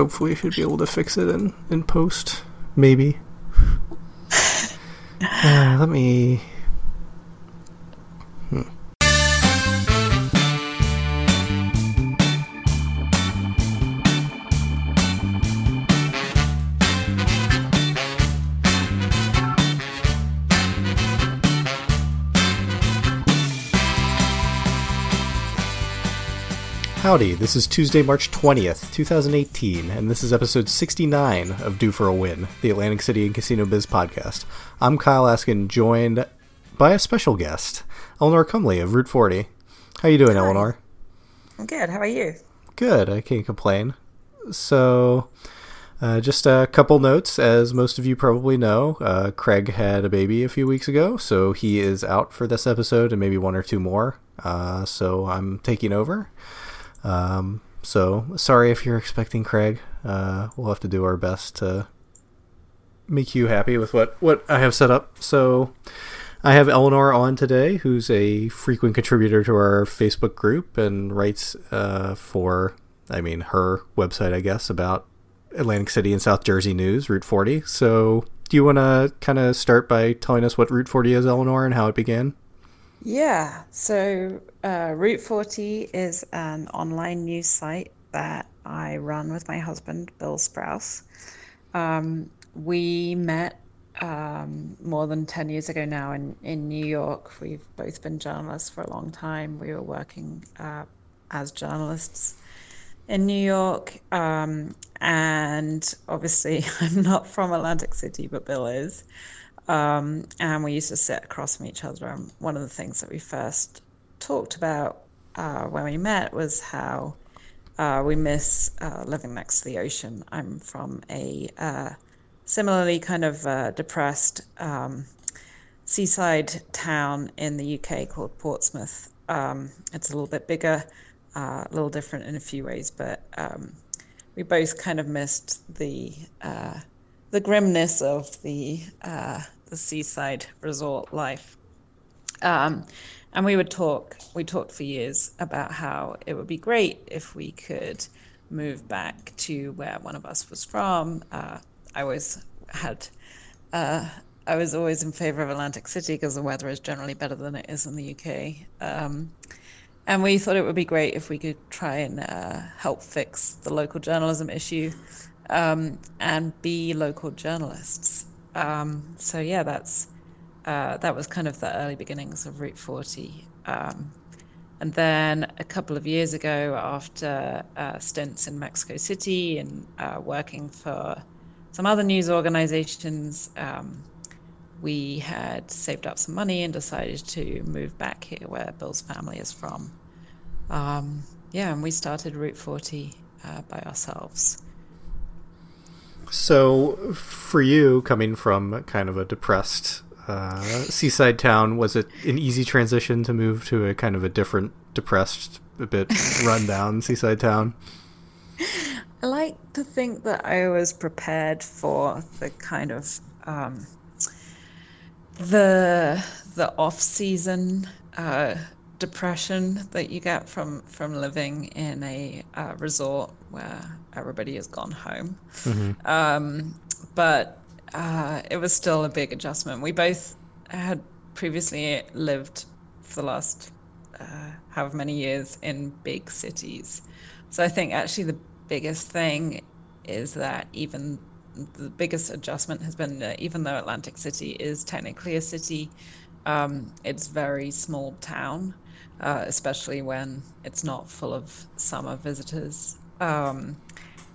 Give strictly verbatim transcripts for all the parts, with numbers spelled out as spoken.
hopefully should be able to fix it in, in post, maybe. Uh, let me... Hmm. Howdy, this is Tuesday, March twentieth, two thousand eighteen, and this is episode sixty-nine of Due for a Win, the Atlantic City and Casino Biz Podcast. I'm Kyle Askin, joined by a special guest, Elinor Comlay of Route forty. How you doing, Hi. Elinor? I'm good. How are you? Good. I can't complain. So, uh, just a couple notes. As most of you probably know, uh, Craig had a baby a few weeks ago, so he is out for this episode and maybe one or two more, uh, so I'm taking over. Um, so sorry if you're expecting Craig, uh, we'll have to do our best to make you happy with what, what I have set up. So I have Elinor on today, who's a frequent contributor to our Facebook group and writes, uh, for, I mean, her website, I guess, about Atlantic City and South Jersey news, Route forty. So do you want to kind of start by telling us what Route forty is, Elinor, and how it began? Yeah, so uh, Route forty is an online news site that I run with my husband, Bill Sprouse. Um, we met um, more than ten years ago now in, in New York. We've both been journalists for a long time. We were working uh, as journalists in New York. Um, and obviously, I'm not from Atlantic City, but Bill is. Um, and we used to sit across from each other. And one of the things that we first talked about uh, when we met was how uh, we miss uh, living next to the ocean. I'm from a uh, similarly kind of uh, depressed um, seaside town in the U K called Portsmouth. Um, it's a little bit bigger, uh, a little different in a few ways, but um, we both kind of missed the... Uh, the grimness of the uh, the seaside resort life. Um, and we would talk, we talked for years about how it would be great if we could move back to where one of us was from. Uh, I always had, uh, I was always in favor of Atlantic City because the weather is generally better than it is in the U K. Um, and we thought it would be great if we could try and uh, help fix the local journalism issue. Um, and be local journalists. Um, so yeah, that's uh, that was kind of the early beginnings of Route forty. Um, and then a couple of years ago, after uh, stints in Mexico City and uh, working for some other news organizations, um, we had saved up some money and decided to move back here where Bill's family is from. Um, yeah, and we started Route forty uh, by ourselves. So, for you, coming from kind of a depressed uh, seaside town, was it an easy transition to move to a kind of a different, depressed, a bit run-down seaside town? I like to think that I was prepared for the kind of um, the the off-season uh, depression that you get from, from living in a uh, resort where everybody has gone home. Mm-hmm. Um, but uh, it was still a big adjustment. We both had previously lived for the last uh, however many years in big cities. So I think actually the biggest thing is that even the biggest adjustment has been that even though Atlantic City is technically a city, um, it's very small town, uh, especially when it's not full of summer visitors. Um,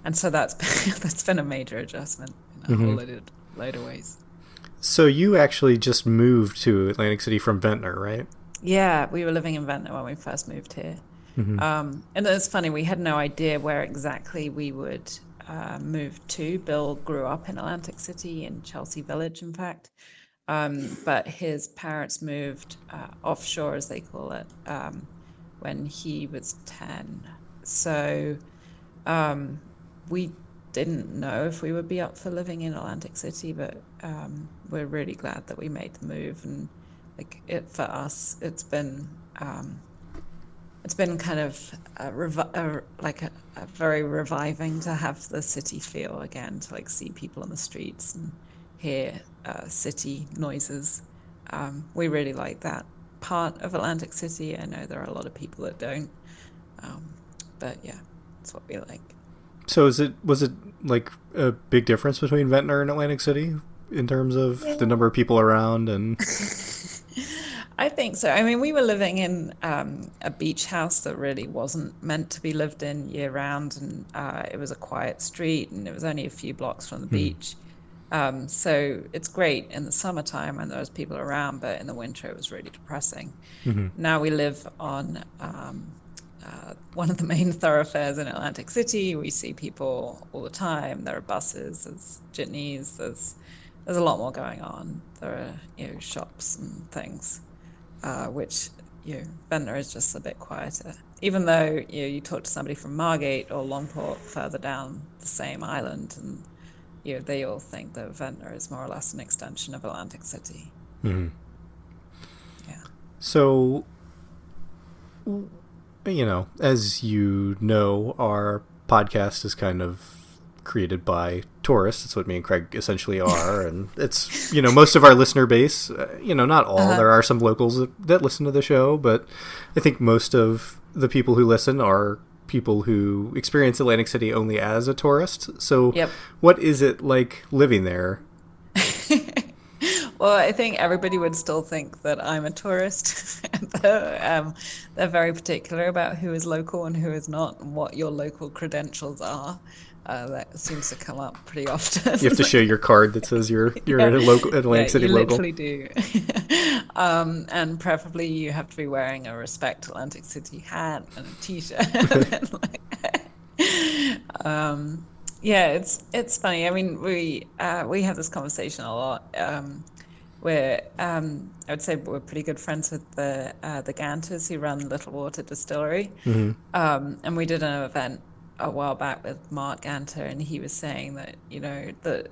and so that's been, that's been a major adjustment in a mm-hmm. whole load, load of ways. So you actually just moved to Atlantic City from Ventnor, right? Yeah, we were living in Ventnor when we first moved here. Mm-hmm. Um, and it's funny, we had no idea where exactly we would uh, move to. Bill grew up in Atlantic City, in Chelsea Village, in fact. Um, but his parents moved uh, offshore, as they call it, um, when he was ten. So... Um, we didn't know if we would be up for living in Atlantic City, but um, we're really glad that we made the move. And like it for us, it's been um, it's been kind of a revi- a, like a, a very reviving to have the city feel again, to like see people on the streets and hear uh, city noises. Um, we really like that part of Atlantic City. I know there are a lot of people that don't, um, but yeah, that's what we like. So is it was it like a big difference between Ventnor and Atlantic City in terms of yeah. the number of people around and? I think so. I mean, we were living in um, a beach house that really wasn't meant to be lived in year round, and uh, it was a quiet street, and it was only a few blocks from the hmm. beach. Um, so it's great in the summertime when there was people around, but in the winter it was really depressing. Mm-hmm. Now we live on um, uh, one of the main thoroughfares in Atlantic City. We see people all the time. There are buses, there's jitneys, there's there's a lot more going on. There are you know shops and things, uh, which you know, Ventnor is just a bit quieter. Even though you know, you talk to somebody from Margate or Longport further down the same island, and you know, they all think that Ventnor is more or less an extension of Atlantic City. Mm-hmm. Yeah. So, you know, as you know, our podcast is kind of created by tourists. That's what me and Craig essentially are. And it's, you know, most of our listener base, uh, you know, not all. Uh-huh. There are some locals that, that listen to the show, but I think most of the people who listen are people who experience Atlantic City only as a tourist. So yep. What is it like living there? Well, I think everybody would still think that I'm a tourist. They're, um, they're very particular about who is local and who is not, and what your local credentials are. Uh, that seems to come up pretty often. You have to show your card that says you're you're yeah. a local Atlantic yeah, City you local. You literally do. um, and preferably you have to be wearing a Respect Atlantic City hat and a t-shirt. um, yeah, it's it's funny. I mean, we uh, we have this conversation a lot. Um, we're um, I would say we're pretty good friends with the uh, the Ganters who run Little Water Distillery, mm-hmm. um, and we did an event a while back with Mark Ganter, and he was saying that, you know, that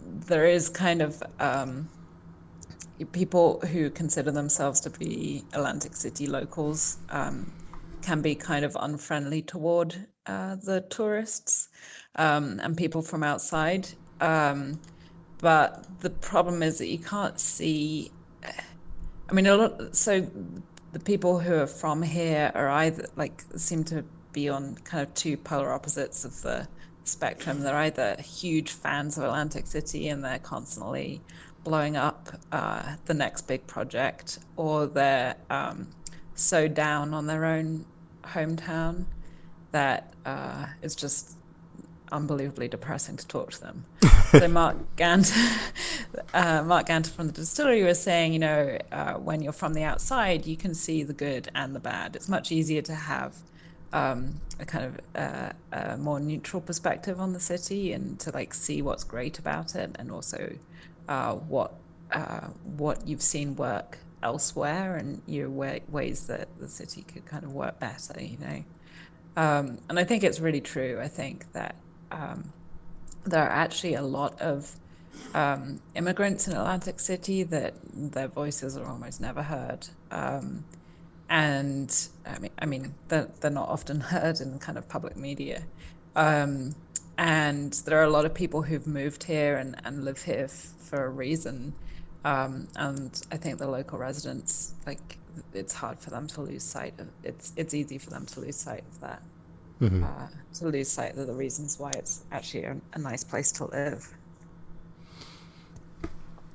there is kind of um, people who consider themselves to be Atlantic City locals um, can be kind of unfriendly toward uh, the tourists um, and people from outside. Um, but the problem is that you can't see, I mean, a lot, so the people who are from here are either like seem to be on kind of two polar opposites of the spectrum. They're either huge fans of Atlantic City and they're constantly blowing up uh, the next big project, or they're um, so down on their own hometown that uh, it's just unbelievably depressing to talk to them. So Mark Ganter, uh, Mark Ganter from the distillery was saying, you know, uh, when you're from the outside, you can see the good and the bad. It's much easier to have Um, a kind of uh, a more neutral perspective on the city, and to like see what's great about it, and also uh, what uh, what you've seen work elsewhere, and you know, way, ways that the city could kind of work better, you know. Um, and I think it's really true. I think that um, there are actually a lot of um, immigrants in Atlantic City that their voices are almost never heard. Um, And I mean, I mean, they're, they're not often heard in kind of public media. Um, and there are a lot of people who've moved here and, and live here f- for a reason. Um, and I think the local residents, like, it's hard for them to lose sight of. It's it's easy for them to lose sight of that, mm-hmm. uh, to lose sight of the reasons why it's actually a, a nice place to live.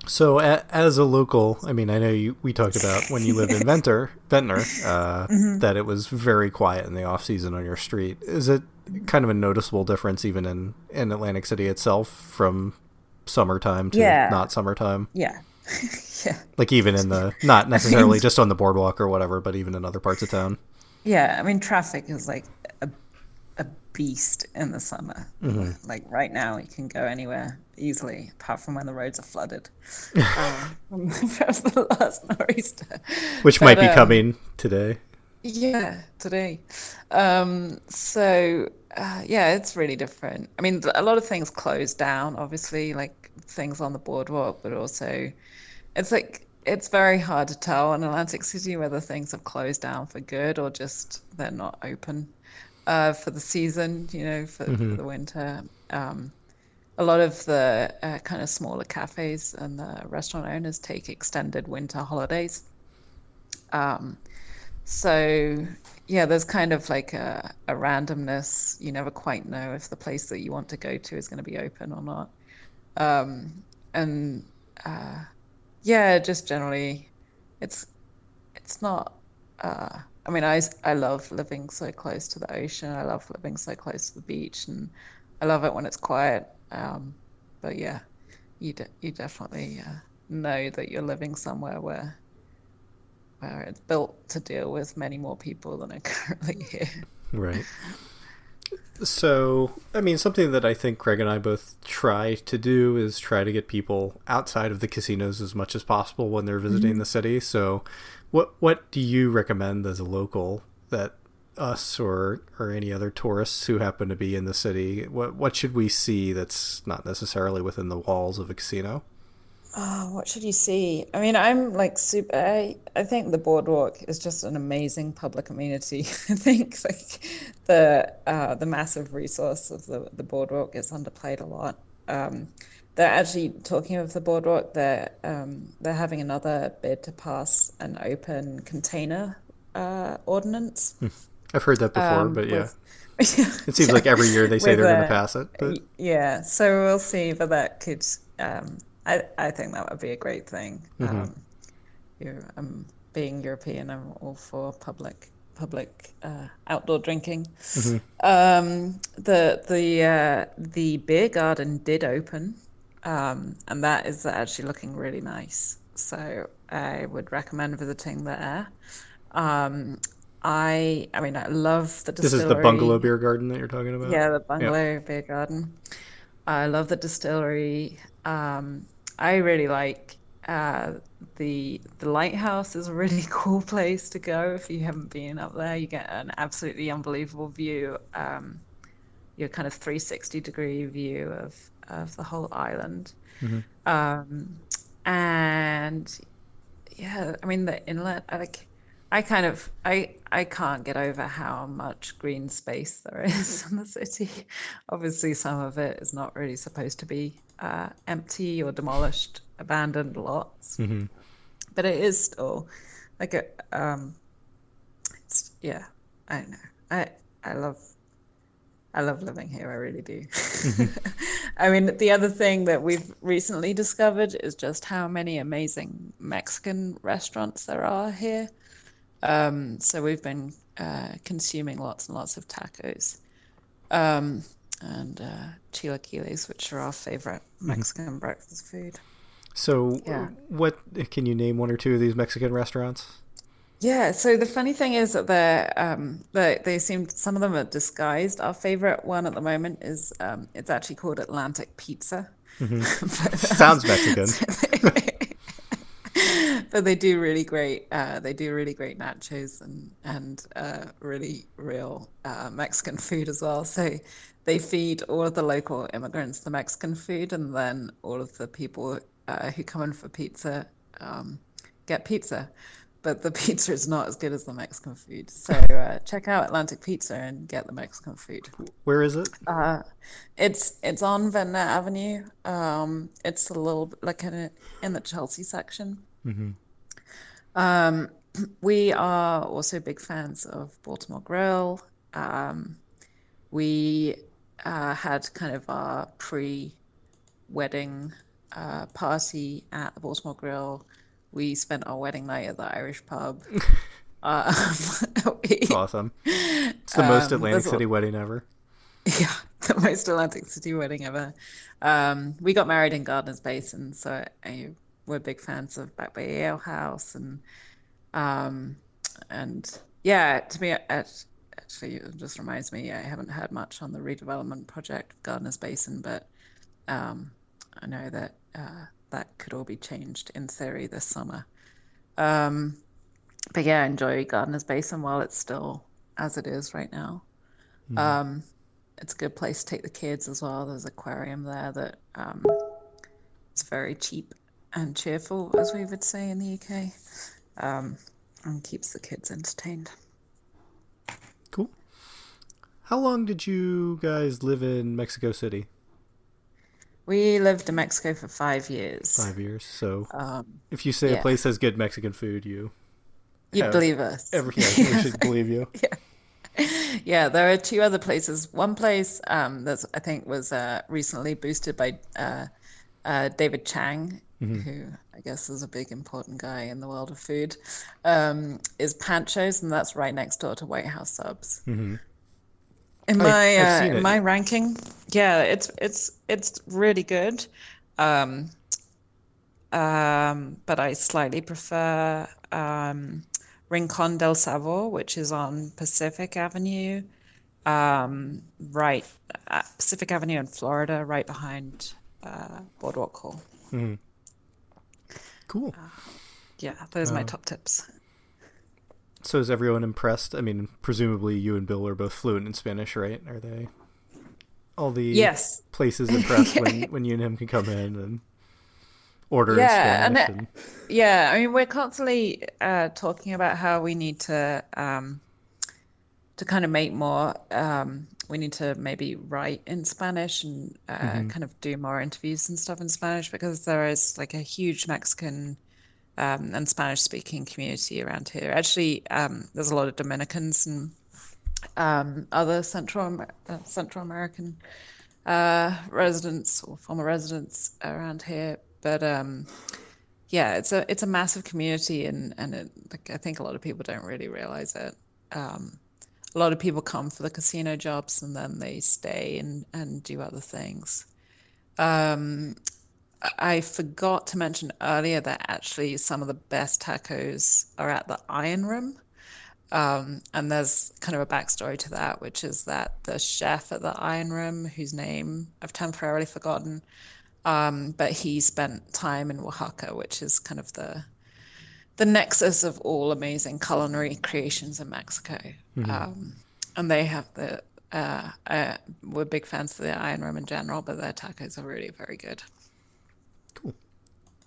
So as a local, I mean, I know you, we talked about when you live in Ventnor, Ventnor, uh, mm-hmm. that it was very quiet in the off season on your street. Is it kind of a noticeable difference even in, in Atlantic City itself from summertime to yeah. not summertime? Yeah. yeah. Like even in the, not necessarily I mean, just on the boardwalk or whatever, but even in other parts of town. Yeah. I mean, traffic is like a, a beast in the summer. Mm-hmm. Like right now you can go anywhere easily, apart from when the roads are flooded um, from the last nor'easter, which but, might be um, coming today. Yeah, today. Um, so uh, yeah, it's really different. I mean, a lot of things close down, obviously, like things on the boardwalk, but also it's like it's very hard to tell in Atlantic City whether things have closed down for good or just they're not open uh, for the season, you know, for, mm-hmm. for the winter. Um, a lot of the uh, kind of smaller cafes and the restaurant owners take extended winter holidays. Um, so, yeah, there's kind of like a, a randomness. You never quite know if the place that you want to go to is going to be open or not. Um, and uh, yeah, just generally, it's it's not. Uh, I mean, I I love living so close to the ocean. I love living so close to the beach, and I love it when it's quiet. Um, but yeah, you de- you definitely uh, know that you're living somewhere where. Where it's built to deal with many more people than are currently here. Right. So, I mean, something that I think Craig and I both try to do is try to get people outside of the casinos as much as possible when they're visiting mm-hmm. the city. So what what do you recommend as a local that us or, or any other tourists who happen to be in the city, what what should we see that's not necessarily within the walls of a casino? Oh, what should you see? I mean, I'm like super, I, I think the Boardwalk is just an amazing public amenity. I think like the uh, the massive resource of the, the Boardwalk is underplayed a lot. Um, they're actually, talking of the Boardwalk, they're, um, they're having another bid to pass an open container uh, ordinance. I've heard that before, um, but yeah. With, it seems like every year they say they're going to pass it. But... Yeah, so we'll see, but that could... Um, I, I think that would be a great thing. Mm-hmm. Um, you, um, being European, I'm all for public public uh, outdoor drinking. Mm-hmm. Um, the the uh, the beer garden did open, um, and that is actually looking really nice. So I would recommend visiting there. Um, I I mean I love the distillery. This is the bungalow beer garden that you're talking about? Yeah, the bungalow yeah. beer garden. I love the distillery. Um, I really like uh, the the lighthouse is a really cool place to go if you haven't been up there. You get an absolutely unbelievable view, um, your kind of three sixty degree view of, of the whole island. Mm-hmm. Um, and yeah, I mean the inlet. I like. I kind of I I can't get over how much green space there is in the city. Obviously, some of it is not really supposed to be uh, empty or demolished, abandoned lots, mm-hmm. but it is still like a um. It's, yeah, I don't know. I I love I love living here. I really do. Mm-hmm. I mean, the other thing that we've recently discovered is just how many amazing Mexican restaurants there are here. Um, so we've been uh, consuming lots and lots of tacos um, and uh, chilaquiles, which are our favorite Mexican mm-hmm. breakfast food. So yeah. What can you name one or two of these Mexican restaurants? Yeah. So the funny thing is that they're, um, they, they seem, some of them are disguised. Our favorite one at the moment is, um, it's actually called Atlantic Pizza. Mm-hmm. But, sounds Mexican. So they, But they do really great. Uh, they do really great nachos and and uh, really real uh, Mexican food as well. So they feed all of the local immigrants the Mexican food, and then all of the people uh, who come in for pizza um, get pizza. But the pizza is not as good as the Mexican food. So uh, check out Atlantic Pizza and get the Mexican food. Where is it? Uh, it's it's on Ventnor Avenue. Um, it's a little like in a, in the Chelsea section. Mm-hmm. Um, we are also big fans of Baltimore Grill. Um, we uh, had kind of our pre-wedding uh, party at the Baltimore Grill. We spent our wedding night at the Irish pub. um, we, it's awesome. It's the um, most Atlantic City all... wedding ever. Yeah, the most Atlantic City wedding ever. Um, we got married in Gardner's Basin, so I... We're big fans of Back Bay Ale House and um, and yeah, to me, it actually it just reminds me, I haven't heard much on the redevelopment project of Gardner's Basin, but um, I know that uh, that could all be changed in theory this summer. Um, but yeah, enjoy Gardner's Basin while it's still as it is right now. Mm. Um, it's a good place to take the kids as well. There's an aquarium there that um, is very cheap. and cheerful, as we would say in the U K, um, and keeps the kids entertained. Cool. How long did you guys live in Mexico City? We lived in Mexico for five years. Five years. So um, if you say yeah. a place has good Mexican food, you you believe us. Everything. We should believe you. Yeah. yeah. There are two other places. One place um, that I think was uh, recently boosted by uh, uh, David Chang, mm-hmm. who I guess is a big important guy in the world of food, um, is Pancho's, and that's right next door to White House Subs. Mm-hmm. In my uh, in my ranking, yeah, it's it's it's really good, um, um, but I slightly prefer um, Rincón del Sabor, which is on Pacific Avenue, um, right uh, Pacific Avenue in Florida, right behind uh, Boardwalk Hall. Mm. Cool. Uh, yeah, those are my um, top tips. So is everyone impressed? I mean, presumably you and Bill are both fluent in Spanish, right? Are they all the yes. places impressed when, when you and him can come in and order yeah, in Spanish? And it, and... Yeah, I mean, we're constantly uh, talking about how we need to um, to kind of make more. Um, we need to maybe write in Spanish and uh, mm-hmm. kind of do more interviews and stuff in Spanish, because there is like a huge Mexican Um, and Spanish-speaking community around here. Actually, um, there's a lot of Dominicans and um, other Central uh, Central American uh, residents or former residents around here. But um, yeah, it's a it's a massive community, and and it, like, I think a lot of people don't really realize it. Um, a lot of people come for the casino jobs, and then they stay and and do other things. Um, I forgot to mention earlier that actually some of the best tacos are at the Iron Room. Um, and there's kind of a backstory to that, which is that the chef at the Iron Room, whose name I've temporarily forgotten, um, but he spent time in Oaxaca, which is kind of the the nexus of all amazing culinary creations in Mexico. Mm-hmm. Um, and they have the, uh, uh, we're big fans of the Iron Room in general, but their tacos are really very good. Cool.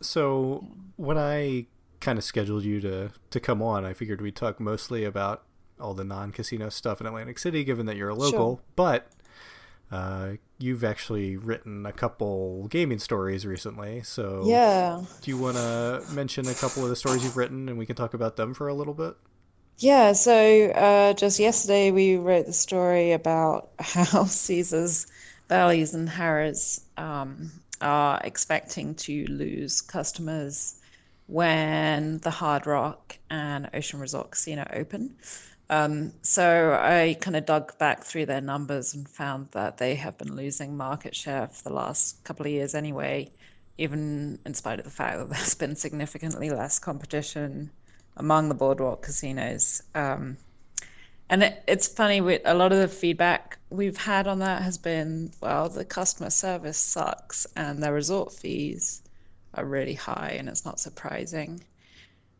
So when I kind of scheduled you to, to come on, I figured we'd talk mostly about all the non-casino stuff in Atlantic City, given that you're a local. Sure. But uh, you've actually written a couple gaming stories recently. So yeah. Do you want to mention a couple of the stories you've written, and we can talk about them for a little bit? Yeah. So uh, just yesterday we wrote the story about how Caesars, Bally's, and Harrah's um, are expecting to lose customers when the Hard Rock and Ocean Resort Casino open. Um, so I kind of dug back through their numbers and found that they have been losing market share for the last couple of years anyway, even in spite of the fact that there's been significantly less competition among the Boardwalk casinos. Um, And it, it's funny, with a lot of the feedback we've had on that has been, well, the customer service sucks and their resort fees are really high, and it's not surprising.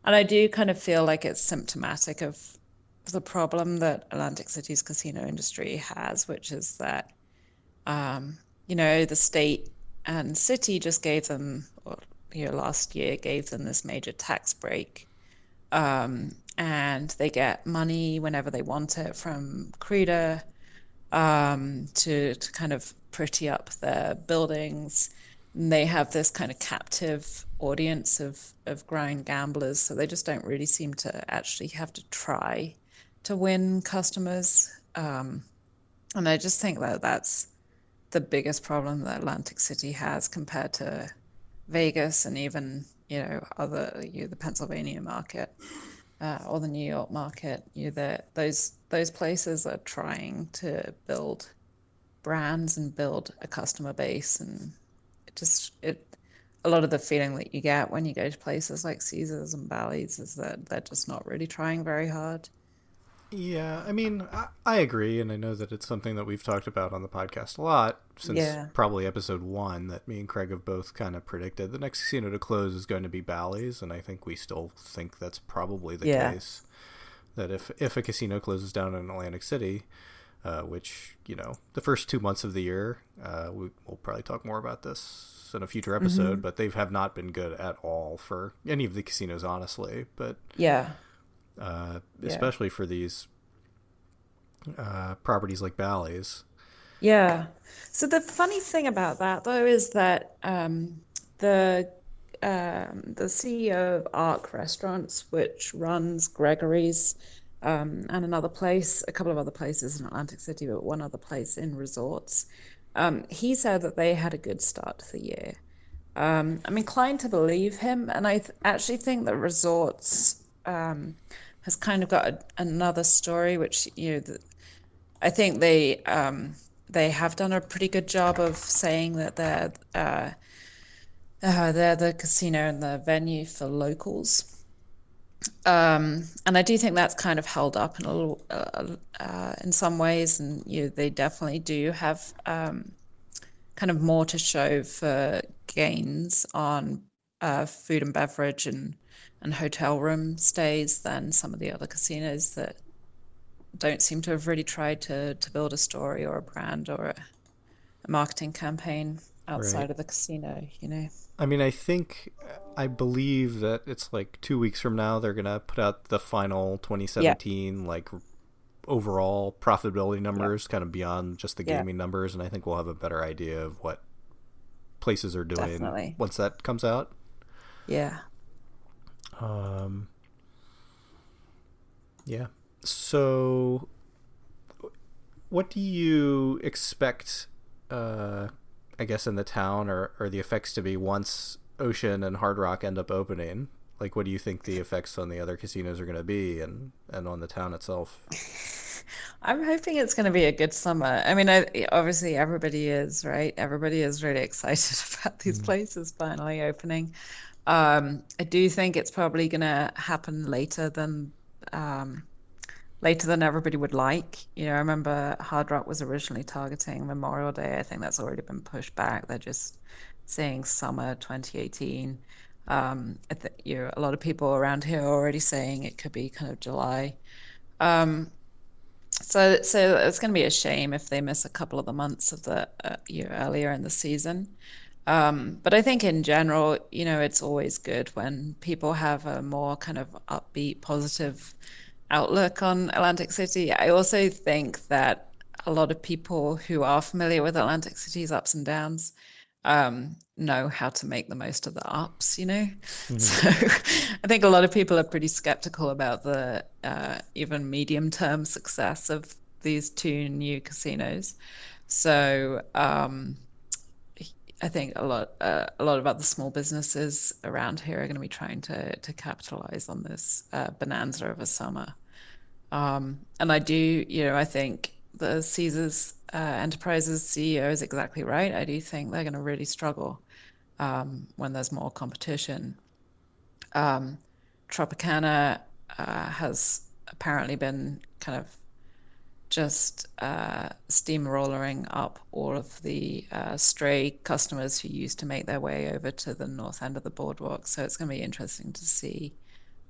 And I do kind of feel like it's symptomatic of the problem that Atlantic City's casino industry has, which is that, um, you know, the state and city just gave them, or, you know, last year gave them this major tax break. Um, and they get money whenever they want it from Creda um, to, to kind of pretty up their buildings. And they have this kind of captive audience of, of grind gamblers, so they just don't really seem to actually have to try to win customers. Um, and I just think that that's the biggest problem that Atlantic City has compared to Vegas and even, you know, other, you know, the Pennsylvania market. Uh, or the New York market, you know, the, those those places are trying to build brands and build a customer base, and it just it a lot of the feeling that you get when you go to places like Caesars and Bally's is that they're just not really trying very hard. Yeah, I mean, I, I agree, and I know that it's something that we've talked about on the podcast a lot since yeah. probably episode one, that me and Craig have both kind of predicted the next casino to close is going to be Bally's, and I think we still think that's probably the yeah. case, that if if a casino closes down in Atlantic City, uh, which, you know, the first two months of the year, uh, we, we'll probably talk more about this in a future episode, mm-hmm. but they have not been good at all for any of the casinos, honestly. But yeah, uh, yeah. especially for these uh, properties like Bally's. Yeah. So the funny thing about that, though, is that um, the um, the C E O of Arc Restaurants, which runs Gregory's um, and another place, a couple of other places in Atlantic City, but one other place in Resorts, um, he said that they had a good start to the year. Um, I'm inclined to believe him, and I th- actually think that Resorts um, has kind of got a, another story, which, you know, the, I think they... Um, They have done a pretty good job of saying that they're uh, uh, they're the casino and the venue for locals, um, and I do think that's kind of held up in a little, uh, uh, in some ways. And you know, they definitely do have um, kind of more to show for gains on uh, food and beverage and and hotel room stays than some of the other casinos that don't seem to have really tried to to build a story or a brand or a, a marketing campaign outside right. of the casino, you know. I mean, I think, I believe that it's like two weeks from now they're going to put out the final twenty seventeen yeah. like overall profitability numbers, yeah. kind of beyond just the gaming yeah. numbers, and I think we'll have a better idea of what places are doing Definitely. once that comes out. Yeah. Um. Yeah. So, what do you expect, uh, I guess, in the town or, or the effects to be once Ocean and Hard Rock end up opening? Like, what do you think the effects on the other casinos are going to be and, and on the town itself? I'm hoping it's going to be a good summer. I mean, I, obviously everybody is, right? Everybody is really excited about these mm-hmm. places finally opening. Um, I do think it's probably going to happen later than... Um, later than everybody would like. You know, I remember Hard Rock was originally targeting Memorial Day. I think that's already been pushed back. They're just saying summer twenty eighteen. Um, I th- you know, a lot of people around here are already saying it could be kind of July. Um, so, so it's going to be a shame if they miss a couple of the months of the uh, you know, earlier in the season. Um, but I think in general, you know, it's always good when people have a more kind of upbeat, positive outlook on Atlantic City. I also think that a lot of people who are familiar with Atlantic City's ups and downs um, know how to make the most of the ups, you know? Mm-hmm. So I think a lot of people are pretty skeptical about the uh, even medium-term success of these two new casinos. So um, I think a lot uh, a lot of other small businesses around here are going to be trying to, to capitalize on this uh, bonanza of a summer. Um, and I do, you know, I think the Caesars uh, Enterprises C E O is exactly right. I do think they're going to really struggle um, when there's more competition. Um, Tropicana uh, has apparently been kind of just uh, steamrollering up all of the uh, stray customers who used to make their way over to the north end of the boardwalk. So it's going to be interesting to see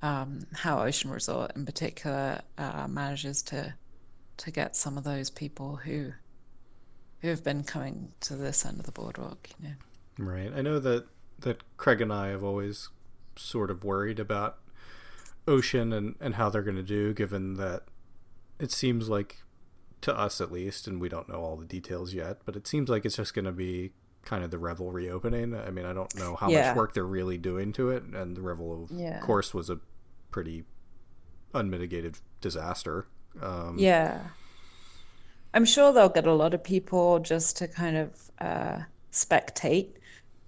Um, how Ocean Resort in particular uh, manages to to get some of those people who who have been coming to this end of the boardwalk, you know. Right. I know that, that Craig and I have always sort of worried about Ocean and, and how they're going to do, given that it seems like, to us at least, and we don't know all the details yet, but it seems like it's just going to be kind of the Revel reopening. I mean, I don't know how yeah. much work they're really doing to it, and the Revel, of yeah. course, was a pretty unmitigated disaster. Um, yeah. I'm sure they'll get a lot of people just to kind of uh, spectate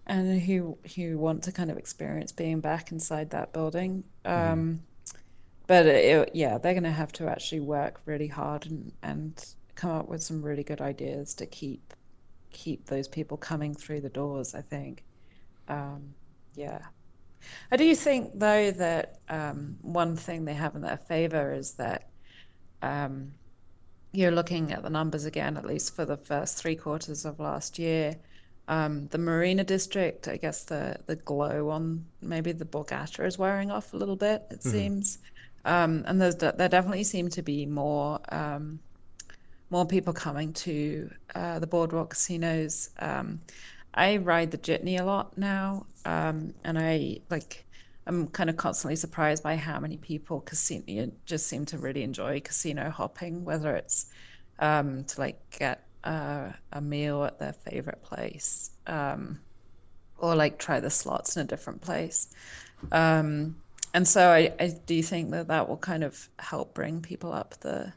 and who who want to kind of experience being back inside that building. Um, mm. But it, yeah, they're going to have to actually work really hard and, and come up with some really good ideas to keep keep those people coming through the doors, I think. Um, yeah. I do think, though, that um, one thing they have in their favor is that um, you're looking at the numbers again, at least for the first three quarters of last year. Um, the Marina District, I guess the, the glow on maybe the Borgata is wearing off a little bit, it mm-hmm. seems. Um, and there's, there definitely seem to be more... Um, more people coming to uh, the Boardwalk casinos. Um, I ride the jitney a lot now, um, and I like. I'm kind of constantly surprised by how many people casino just seem to really enjoy casino hopping, whether it's um, to like get uh, a meal at their favorite place, um, or like try the slots in a different place. Um, and so I, I do think that that will kind of help bring people up the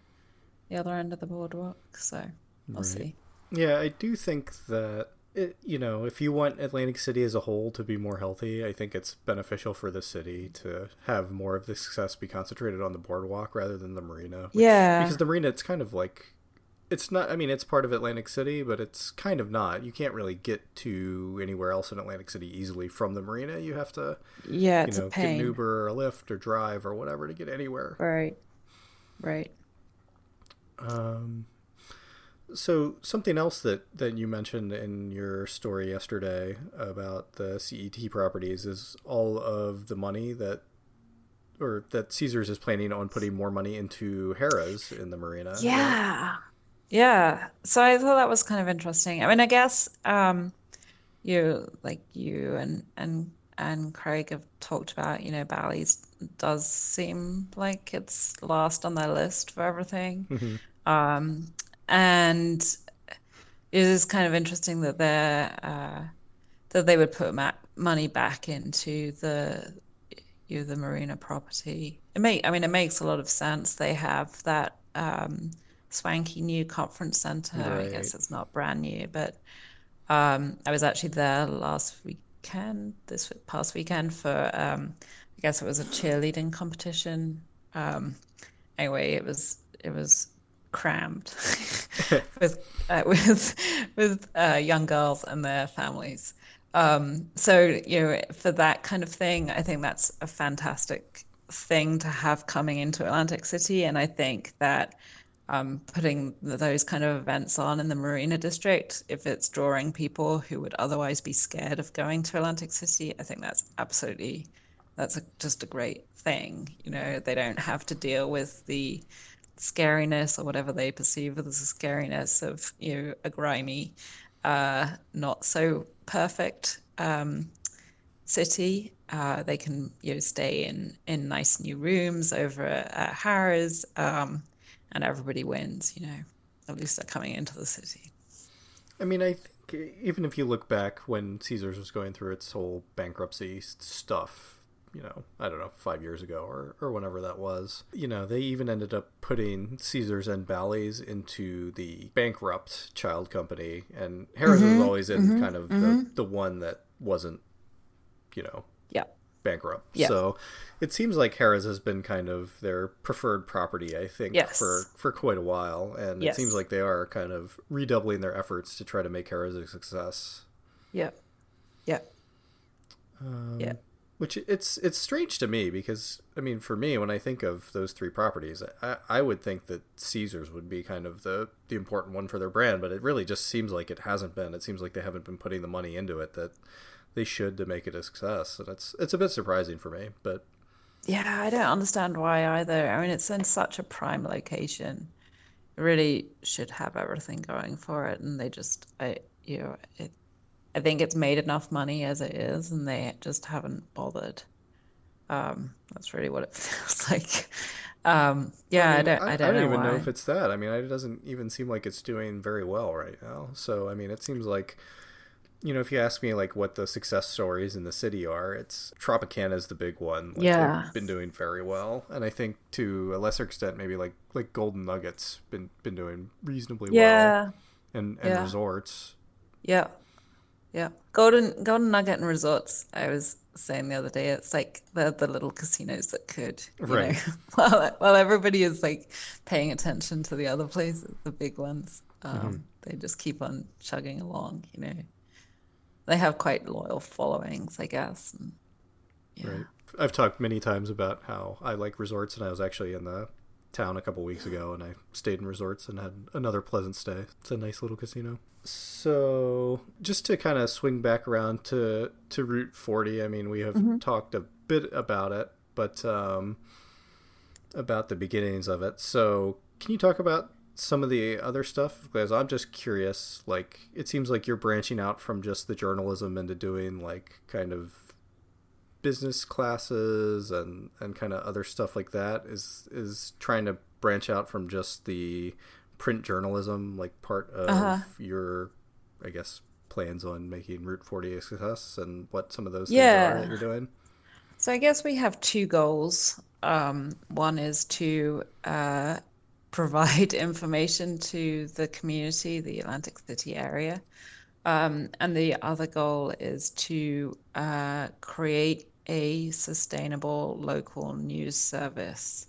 the other end of the boardwalk. So we'll right. see. Yeah, I do think that. It, you know, if you want Atlantic City as a whole to be more healthy, I think it's beneficial for the city to have more of the success be concentrated on the boardwalk rather than the marina. Which, yeah. Because the marina, it's kind of like, it's not, I mean, it's part of Atlantic City, but it's kind of not. You can't really get to anywhere else in Atlantic City easily from the marina. You have to, yeah, it's you know, a pain. Get an Uber or a Lyft or drive or whatever to get anywhere. Right. Right. Um... So something else that, that you mentioned in your story yesterday about the C E T properties is all of the money that or that Caesars is planning on putting more money into Harrah's in the marina. Yeah. Right? Yeah. So I thought that was kind of interesting. I mean, I guess um, you like you and, and and Craig have talked about, you know, Bally's does seem like it's last on their list for everything. Mm-hmm. Um And it is kind of interesting that they're uh, that they would put ma- money back into the you know, the marina property. It make I mean it makes a lot of sense. They have that um, swanky new conference center. Right. I guess it's not brand new, but um, I was actually there last weekend, this past weekend for um, I guess it was a cheerleading competition. Um, anyway, it was it was. crammed with uh, with with uh, young girls and their families. Um, so you know, for that kind of thing, I think that's a fantastic thing to have coming into Atlantic City. And I think that um, putting those kind of events on in the Marina District, if it's drawing people who would otherwise be scared of going to Atlantic City, I think that's absolutely that's a, just a great thing. You know, they don't have to deal with the scariness or whatever they perceive as the scariness of you know a grimy uh not so perfect um city. Uh they can you know stay in in nice new rooms over at Harrah's, um and everybody wins, you know at least they're coming into the city. I mean, I think even if you look back when Caesars was going through its whole bankruptcy stuff, you know, I don't know, five years ago or, or whenever that was, you know, they even ended up putting Caesars and Bally's into the bankrupt child company, and Harrah's mm-hmm, was always in mm-hmm, kind of mm-hmm. the, the one that wasn't, you know, yeah. bankrupt. Yeah. So it seems like Harrah's has been kind of their preferred property, I think, yes. for, for quite a while. And yes. it seems like they are kind of redoubling their efforts to try to make Harrah's a success. Yeah. Yeah. Um, yeah. Which it's it's strange to me because, I mean, for me, when I think of those three properties, I, I would think that Caesars would be kind of the, the important one for their brand, but it really just seems like it hasn't been. It seems like they haven't been putting the money into it that they should to make it a success. And it's, it's a bit surprising for me, but... Yeah, I don't understand why either. I mean, it's in such a prime location. It really should have everything going for it, and they just, I you know... It, I think it's made enough money as it is, and they just haven't bothered. Um, that's really what it feels like. Um, yeah, I, mean, I don't. I, I don't, I don't know even why. know if it's that. I mean, it doesn't even seem like it's doing very well right now. So, I mean, it seems like, you know, if you ask me, like, what the success stories in the city are, it's Tropicana is the big one. Like, yeah, they've been doing very well, and I think to a lesser extent, maybe like like Golden Nugget's been been doing reasonably yeah. well, and and yeah. resorts. Yeah. Yeah, Golden Golden Nugget and Resorts, I was saying the other day, it's like they're the little casinos that could, you right. know, while, while everybody is like paying attention to the other places, the big ones, um, mm-hmm. they just keep on chugging along, you know. They have quite loyal followings, I guess. And, yeah. Right. I've talked many times about how I like resorts, and I was actually in the town a couple weeks ago, and I stayed in Resorts and had another pleasant stay. It's a nice little casino. So just to kind of swing back around to to Route forty, I mean, we have mm-hmm. talked a bit about it, but um about the beginnings of it. So can you talk about some of the other stuff? Because I'm just curious, like, it seems like you're branching out from just the journalism into doing, like, kind of business classes and, and kind of other stuff like that. Is is trying to branch out from just the print journalism, like, part of uh-huh. your, I guess, plans on making Route forty a success, and what some of those yeah. things are that you're doing? So I guess we have two goals. Um, one is to uh, provide information to the community, the Atlantic City area. Um, and the other goal is to uh, create a sustainable local news service.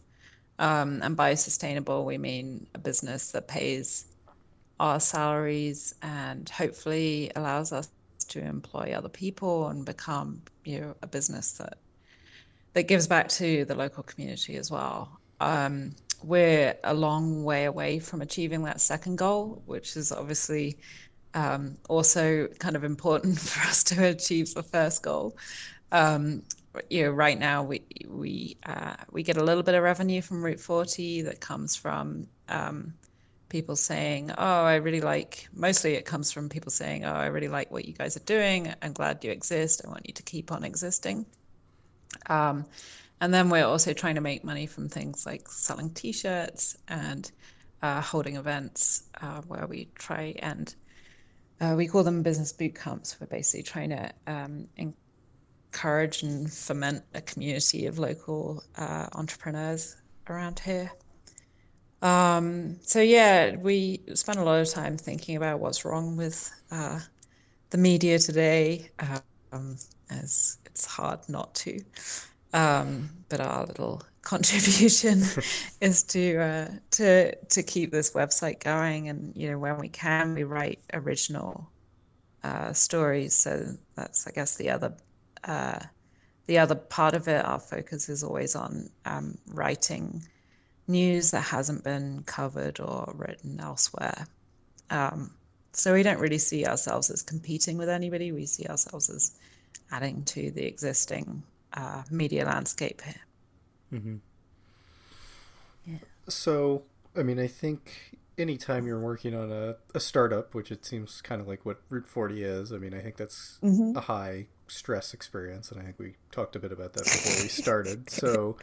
Um, and by sustainable, we mean a business that pays our salaries and hopefully allows us to employ other people and become, you know, a business that that gives back to the local community as well. Um, we're a long way away from achieving that second goal, which is obviously um, also kind of important for us to achieve the first goal. Um, you know, right now we we uh, we get a little bit of revenue from Route forty that comes from um, people saying, "Oh, I really like." Mostly, it comes from people saying, "Oh, I really like what you guys are doing. I'm glad you exist. I want you to keep on existing." Um, and then we're also trying to make money from things like selling T-shirts and uh, holding events uh, where we try and uh, we call them business boot camps. We're basically trying to um, encourage and foment a community of local uh, entrepreneurs around here. Um, so yeah, we spend a lot of time thinking about what's wrong with uh, the media today. Um, as it's hard not to, um, but our little contribution is to uh, to to keep this website going, and you know, when we can, we write original uh, stories. So that's, I guess, the other uh, the other part of it. Our focus is always on um, writing news that hasn't been covered or written elsewhere. Um, so we don't really see ourselves as competing with anybody. We see ourselves as adding to the existing uh, media landscape here. Mm-hmm. Yeah. So, I mean, I think anytime you're working on a, a startup, which it seems kind of like what Route forty is, I mean, I think that's mm-hmm. a high stress experience, and I think we talked a bit about that before we started. So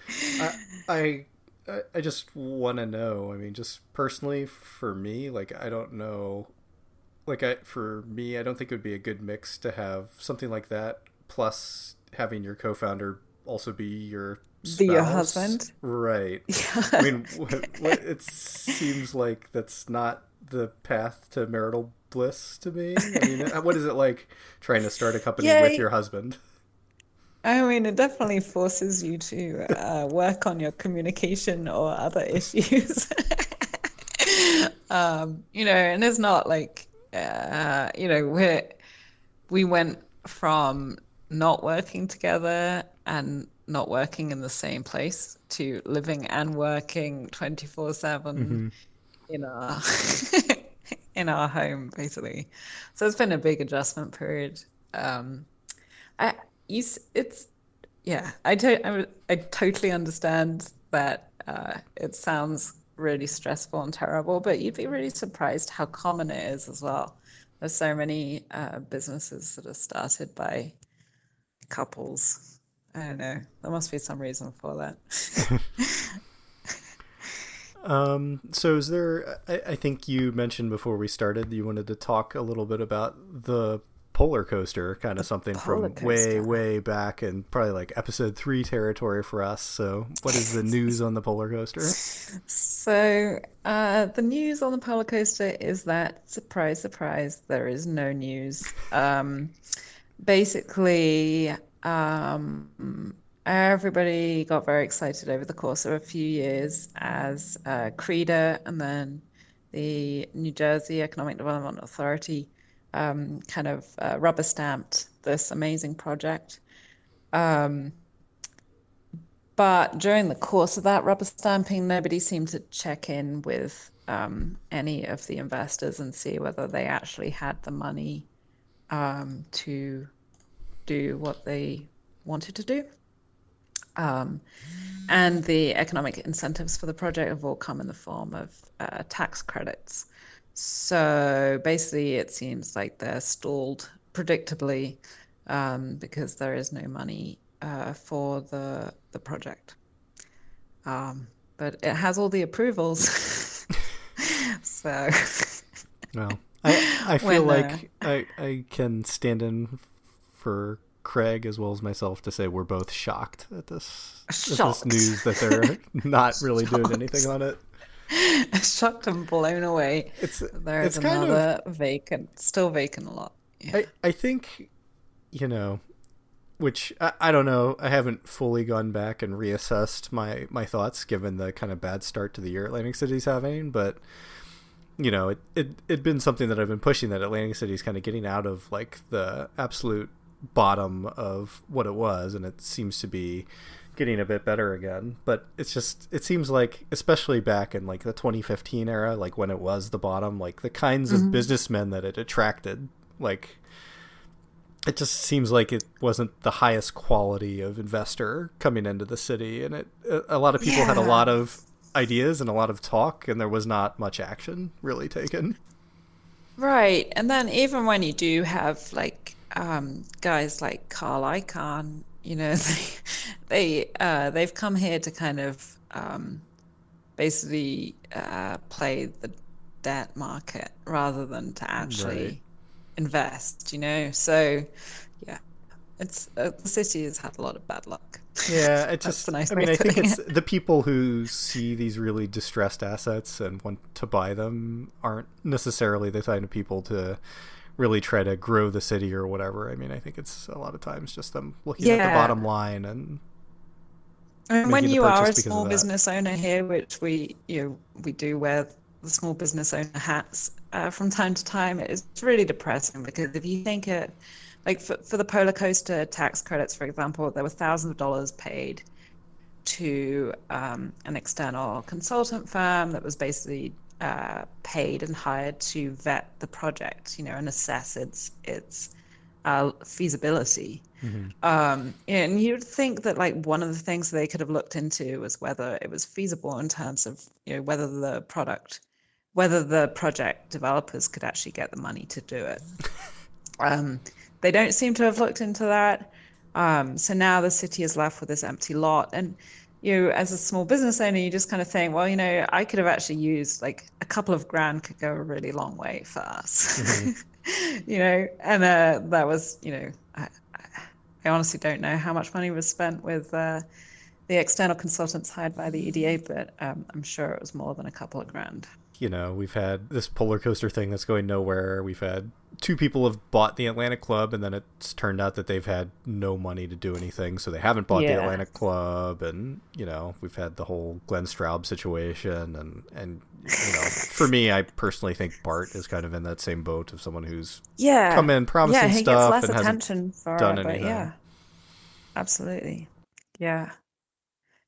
I, I, I just want to know, I mean, just personally for me, like, I don't know, like I, for me, I don't think it would be a good mix to have something like that plus having your co-founder also be your spouse. Be your husband, right? Yeah. I mean, what, what, it seems like that's not the path to marital bliss to me. I mean, what is it like trying to start a company Yay. with your husband? I mean, it definitely forces you to uh, work on your communication or other issues. um, you know, and it's not like. Uh, you know, we we went from not working together and not working in the same place to living and working twenty-four seven mm-hmm. in our in our home, basically. So it's been a big adjustment period. Um, I it's yeah, I to, I, I totally understand that uh, it sounds really stressful and terrible, but you'd be really surprised how common it is as well. There's so many uh, businesses that are started by couples. I don't know. There must be some reason for that. um. So is there, I, I think you mentioned before we started, you wanted to talk a little bit about the PolerCoaster, kind of the something from way, way back and probably like episode three territory for us. So what is the news on the PolerCoaster? So uh, the news on the PolerCoaster is that, surprise, surprise, there is no news. Um, basically, um, everybody got very excited over the course of a few years as uh, Creda and then the New Jersey Economic Development Authority Um, kind of uh, rubber stamped this amazing project. Um, but during the course of that rubber stamping, nobody seemed to check in with um, any of the investors and see whether they actually had the money um, to do what they wanted to do. Um, and the economic incentives for the project have all come in the form of uh, tax credits. So basically, it seems like they're stalled predictably um, because there is no money uh, for the the project. Um, but it has all the approvals. So, well, I I feel when, like uh, I I can stand in for Craig as well as myself to say we're both shocked at this, shocked. At this news that they're not really shocked. Doing anything on it. Shocked and blown away. It's, there is it's another kind of, vacant, still vacant lot. Yeah. I, I think, you know, which I, I don't know. I haven't fully gone back and reassessed my, my thoughts given the kind of bad start to the year Atlantic City's having. But, you know, it it it'd been something that I've been pushing that Atlantic City's kind of getting out of like the absolute bottom of what it was. And it seems to be getting a bit better again, but it's just it seems like, especially back in like the twenty fifteen era, like when it was the bottom, like the kinds mm-hmm. of businessmen that it attracted, like it just seems like it wasn't the highest quality of investor coming into the city, and it a lot of people yeah. had a lot of ideas and a lot of talk, and there was not much action really taken. Right. And then even when you do have like um guys like Carl Icahn, you know, they, they, uh, they've come here to kind of um, basically uh, play the debt market rather than to actually right. invest, you know. So, yeah, it's uh, the city has had a lot of bad luck. Yeah, it just, nice I mean, I think it's it. the people who see these really distressed assets and want to buy them aren't necessarily the kind of people to really try to grow the city or whatever. I mean, I think it's a lot of times just them looking yeah. at the bottom line. And and when you are a small business owner here, which we you know, we do wear the small business owner hats uh, from time to time, it's really depressing because if you think it, like for, for the PolerCoaster tax credits, for example, there were thousands of dollars paid to um, an external consultant firm that was basically Uh, paid and hired to vet the project, you know, and assess its its uh, feasibility. Mm-hmm. Um, and you'd think that like one of the things they could have looked into was whether it was feasible in terms of, you know, whether the product, whether the project developers could actually get the money to do it. um, they don't seem to have looked into that. Um, so now the city is left with this empty lot. And you as a small business owner, you just kind of think, well, you know, I could have actually used like a couple of grand could go a really long way for us, mm-hmm. you know, and uh, that was, you know, I, I honestly don't know how much money was spent with uh, the external consultants hired by the E D A, but um, I'm sure it was more than a couple of grand. You know, we've had this PolerCoaster thing that's going nowhere. We've had two people have bought the Atlantic Club, and then it's turned out that they've had no money to do anything, so they haven't bought yeah. the Atlantic Club. And, you know, we've had the whole Glenn Straub situation. And, and you know, for me, I personally think Bart is kind of in that same boat of someone who's yeah. come in promising yeah, he stuff gets less and attention hasn't for done it, anything. Yeah, absolutely. Yeah.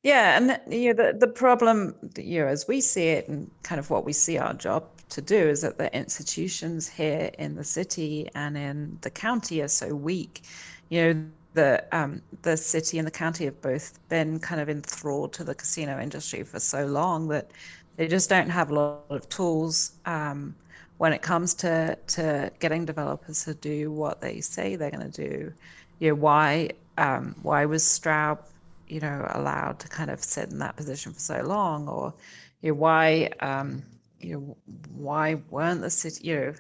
Yeah, and you know, the the problem, you know, as we see it, and kind of what we see our job to do, is that the institutions here in the city and in the county are so weak. You know, the um, the city and the county have both been kind of enthralled to the casino industry for so long that they just don't have a lot of tools um, when it comes to to getting developers to do what they say they're going to do. You know, why um, why was Straub, you know, allowed to kind of sit in that position for so long? Or, you know, why, um, you know, why weren't the city, you know,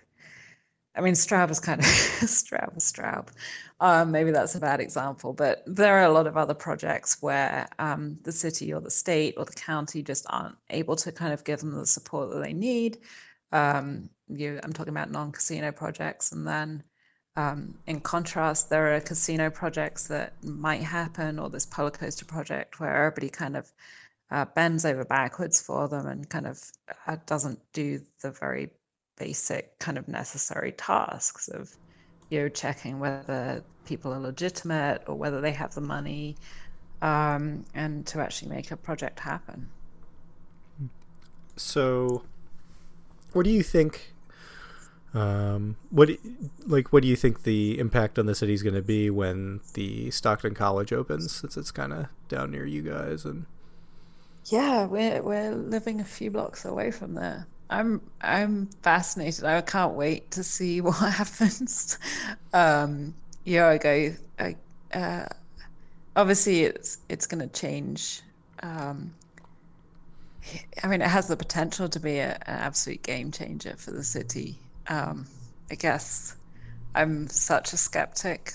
I mean, Straub is kind of, Straub is Straub. Um, maybe that's a bad example, but there are a lot of other projects where um, the city or the state or the county just aren't able to kind of give them the support that they need. Um, you know, I'm talking about non-casino projects. And then Um, in contrast, there are casino projects that might happen, or this PolerCoaster project, where everybody kind of uh, bends over backwards for them and kind of uh, doesn't do the very basic kind of necessary tasks of, you know, checking whether people are legitimate or whether they have the money um, and to actually make a project happen. So what do you think Um, what like what do you think the impact on the city is going to be when the Stockton College opens, since it's kind of down near you guys? And yeah, we're we're living a few blocks away from there. I'm I'm fascinated. I can't wait to see what happens. Um, a year ago, I, uh, obviously it's it's going to change. Um, I mean, it has the potential to be a, an absolute game changer for the city. Um, I guess I'm such a skeptic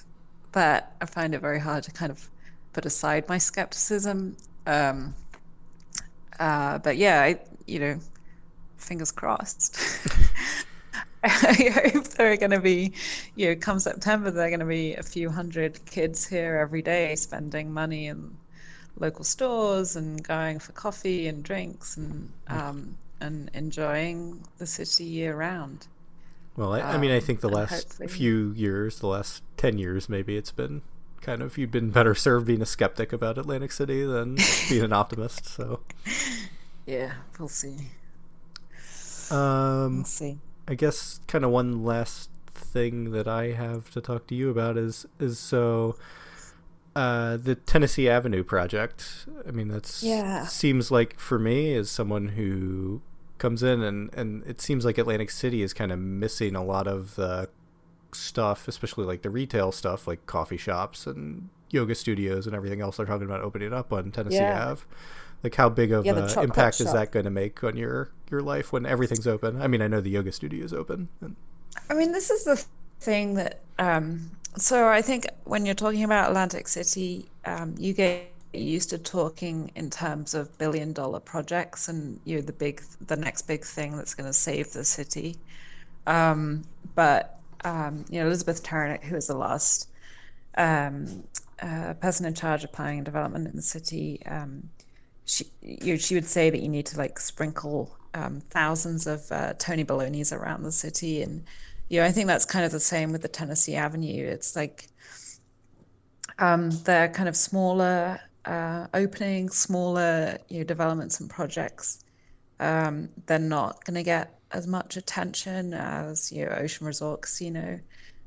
that I find it very hard to kind of put aside my skepticism. Um, uh, but yeah, I, you know. fingers crossed. I hope there are going to be, you know, come September, there are going to be a few hundred kids here every day spending money in local stores and going for coffee and drinks and um, and enjoying the city year round. Well, I, um, I mean, I think the last hopefully... few years, the last ten years maybe, it's been kind of, you've been better served being a skeptic about Atlantic City than being an optimist, so. Yeah, we'll see. Um, Let's see. I guess kind of one last thing that I have to talk to you about is is so uh, the Tennessee Avenue project. I mean, that's yeah. seems like for me as someone who comes in and, and it seems like Atlantic City is kind of missing a lot of the stuff, especially like the retail stuff, like coffee shops and yoga studios and everything else they're talking about opening up on Tennessee yeah. Avenue. Like, how big of an yeah, uh, impact is shop. that going to make on your, your life when everything's open? I mean, I know the yoga studio is open. And... I mean, this is the thing that... Um, so I think when you're talking about Atlantic City, um, you get used to talking in terms of billion-dollar projects and, you know, the, big, the next big thing that's going to save the city. Um, but, um, you know, Elizabeth Taranick, who was the last um, uh, person in charge of planning and development in the city... Um, She, you know, she would say that you need to like sprinkle um, thousands of uh, Tony Baloney's around the city, and you know I think that's kind of the same with the Tennessee Avenue. It's like um, they're kind of smaller uh, openings, smaller you know developments and projects. Um, they're not going to get as much attention as you know Ocean Resort Casino,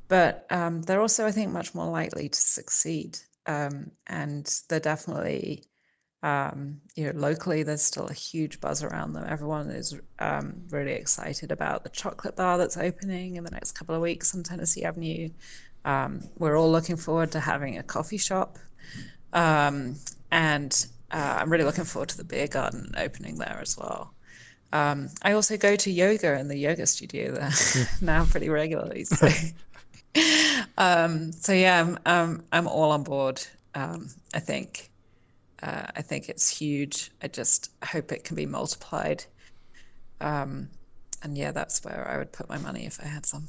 but um, they're also I think much more likely to succeed, um, and they're definitely. Um, you know, locally, there's still a huge buzz around them. Everyone is um, really excited about the chocolate bar that's opening in the next couple of weeks on Tennessee Avenue. Um, we're all looking forward to having a coffee shop. Um, and uh, I'm really looking forward to the beer garden opening there as well. Um, I also go to yoga in the yoga studio there now pretty regularly. So, um, so yeah, I'm, um, I'm all on board, um, I think. Uh, I think it's huge. I just hope it can be multiplied. Um, and yeah, that's where I would put my money if I had some.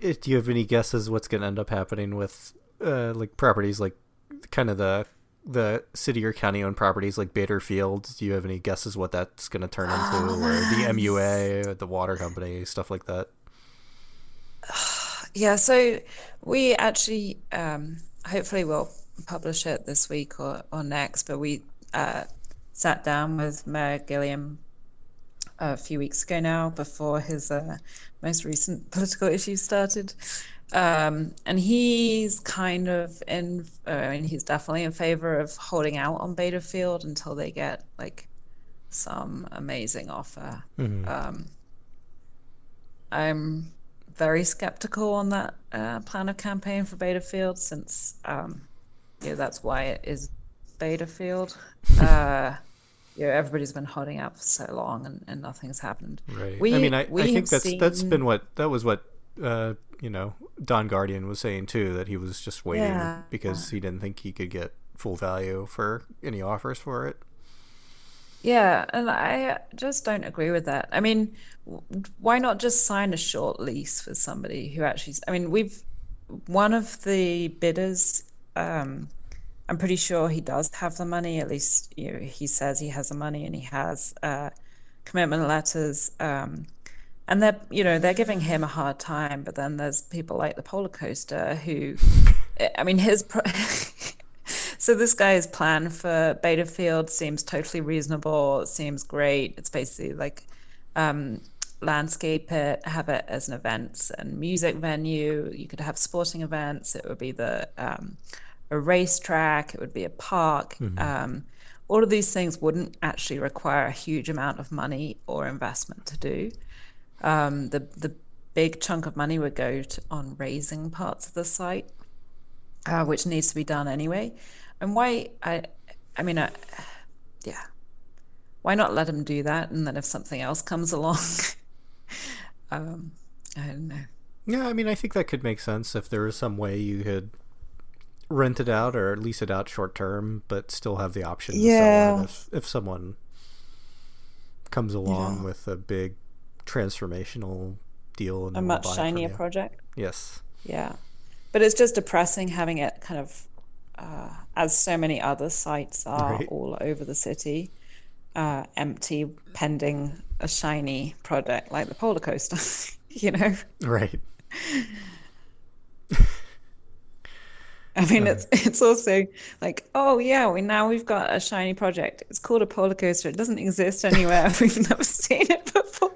Do you have any guesses what's going to end up happening with uh, like properties, like kind of the the city or county owned properties like Bader Field? Do you have any guesses what that's going to turn into? Oh, or the M U A, or the water company, stuff like that? Yeah, so we actually um, hopefully will publish it this week or, or next, but we uh, sat down with Mayor Gilliam a few weeks ago now before his uh, most recent political issues started. Um, and he's kind of in, I mean, he's definitely in favor of holding out on Bader Field until they get like some amazing offer. Mm-hmm. Um, I'm very skeptical on that uh, plan of campaign for Bader Field since um, yeah, that's why it is Bader Field. Uh, yeah, everybody's been holding out for so long, and, and nothing's happened. Right. We, I mean, I, we I think that's seen... that's been what that was what uh, you know Don Guardian was saying too, that he was just waiting yeah. because he didn't think he could get full value for any offers for it. Yeah, and I just don't agree with that. I mean, why not just sign a short lease with somebody who actually? I mean, we've one of the bidders. Um, I'm pretty sure he does have the money. At least you know, he says he has the money, and he has uh, commitment letters. Um, and they're, you know, they're giving him a hard time. But then there's people like the PolerCoaster who, I mean, his. Pro- so this guy's plan for Bader Field seems totally reasonable. It seems great. It's basically like um, landscape it, have it as an events and music venue. You could have sporting events. It would be the um, a racetrack. It would be a park. Mm-hmm. Um, all of these things wouldn't actually require a huge amount of money or investment to do. Um, the the big chunk of money would go to, on raising parts of the site, uh, which needs to be done anyway. And why I, I mean, I, yeah. Why not let them do that? And then if something else comes along, um, I don't know. Yeah, I mean, I think that could make sense if there is some way you could rent it out or lease it out short term, but still have the option to yeah. sell it if, if someone comes along yeah. with a big transformational deal. And a much shinier project. Yes. Yeah. But it's just depressing having it kind of, uh, as so many other sites are right. all over the city. Uh, empty, pending a shiny product like the PolerCoaster, you know? Right. I mean, uh, it's it's also like, oh yeah, we now we've got a shiny project. It's called a PolerCoaster. It doesn't exist anywhere. We've never seen it before.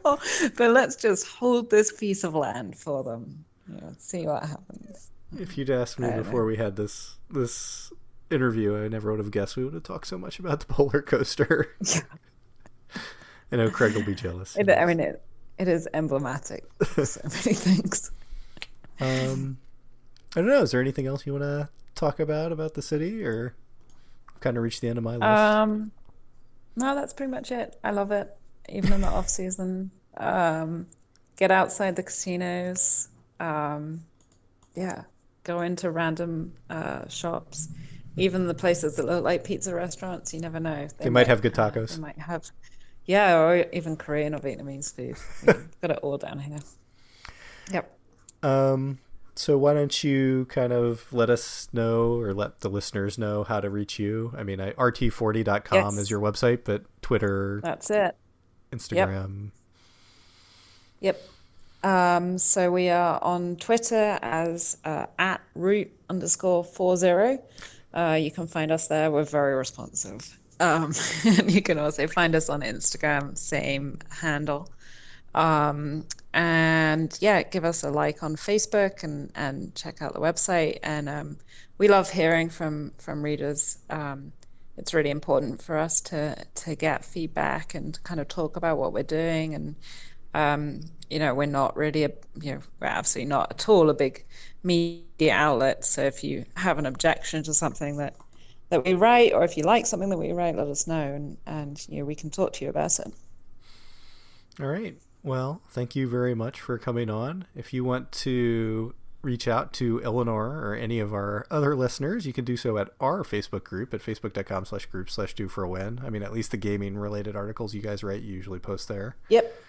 But let's just hold this piece of land for them. You know, see what happens. If you'd asked me before know. we had this this. interview, I never would have guessed we would have talked so much about the PolerCoaster. Yeah. I know Craig will be jealous. It, I mean, it it is emblematic of so many things. Um, I don't know. Is there anything else you want to talk about about the city, or kind of reached the end of my list? Um, no, that's pretty much it. I love it, even in the off season. Um, get outside the casinos. Um, yeah, go into random uh, shops. Even the places that look like pizza restaurants, you never know. They, they might, might have good tacos. They might have, yeah, or even Korean or Vietnamese food. We've got it all down here. Yep. Um, so why don't you kind of let us know, or let the listeners know how to reach you? I mean, I, R T forty dot com yes. is your website, but Twitter. That's it. Instagram. Yep. yep. Um, so we are on Twitter as uh, at route underscore four zero. Uh, you can find us there. We're very responsive. Um, and you can also find us on Instagram, same handle. Um, and yeah, give us a like on Facebook and, and check out the website. And um, we love hearing from, from readers. Um, it's really important for us to, to get feedback and kind of talk about what we're doing. And, um, you know, we're not really, a, you know, we're absolutely not at all a big media outlet. So if you have an objection to something that, that we write, or if you like something that we write, let us know, and, and you know, we can talk to you about it. All right. Well, thank you very much for coming on. If you want to reach out to Elinor or any of our other listeners, you can do so at our Facebook group at facebook.com slash group slash do for a win. I mean, at least the gaming related articles you guys write, you usually post there. Yep.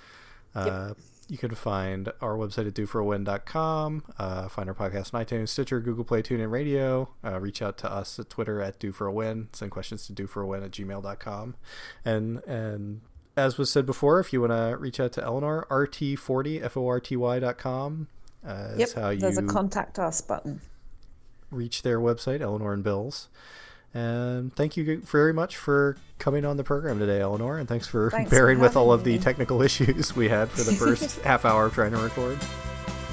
Uh, yep. You can find our website at do for a win dot com, uh, find our podcast on iTunes, Stitcher, Google Play, TuneIn Radio. Uh, reach out to us at Twitter at doforawin. Send questions to doforawin at gmail dot com. And, and as was said before, if you want to reach out to Elinor, R T forty, F O R T Y dot com. Uh, yep, how you there's a contact us button. Reach their website, Elinor and Bill's. And thank you very much for coming on the program today, Elinor, and thanks for thanks bearing for with all of the technical issues we had for the first half hour of trying to record.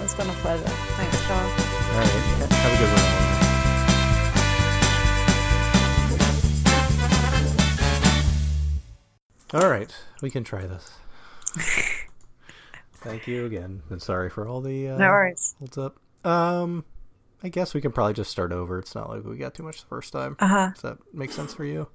It's been a pleasure. Thanks, Charles. All right. Have a good one. All right. We can try this. Thank you again. And sorry for all the... Uh, no worries. What's up? Um... I guess we can probably just start over. It's not like we got too much the first time. Uh-huh. Does that make sense for you?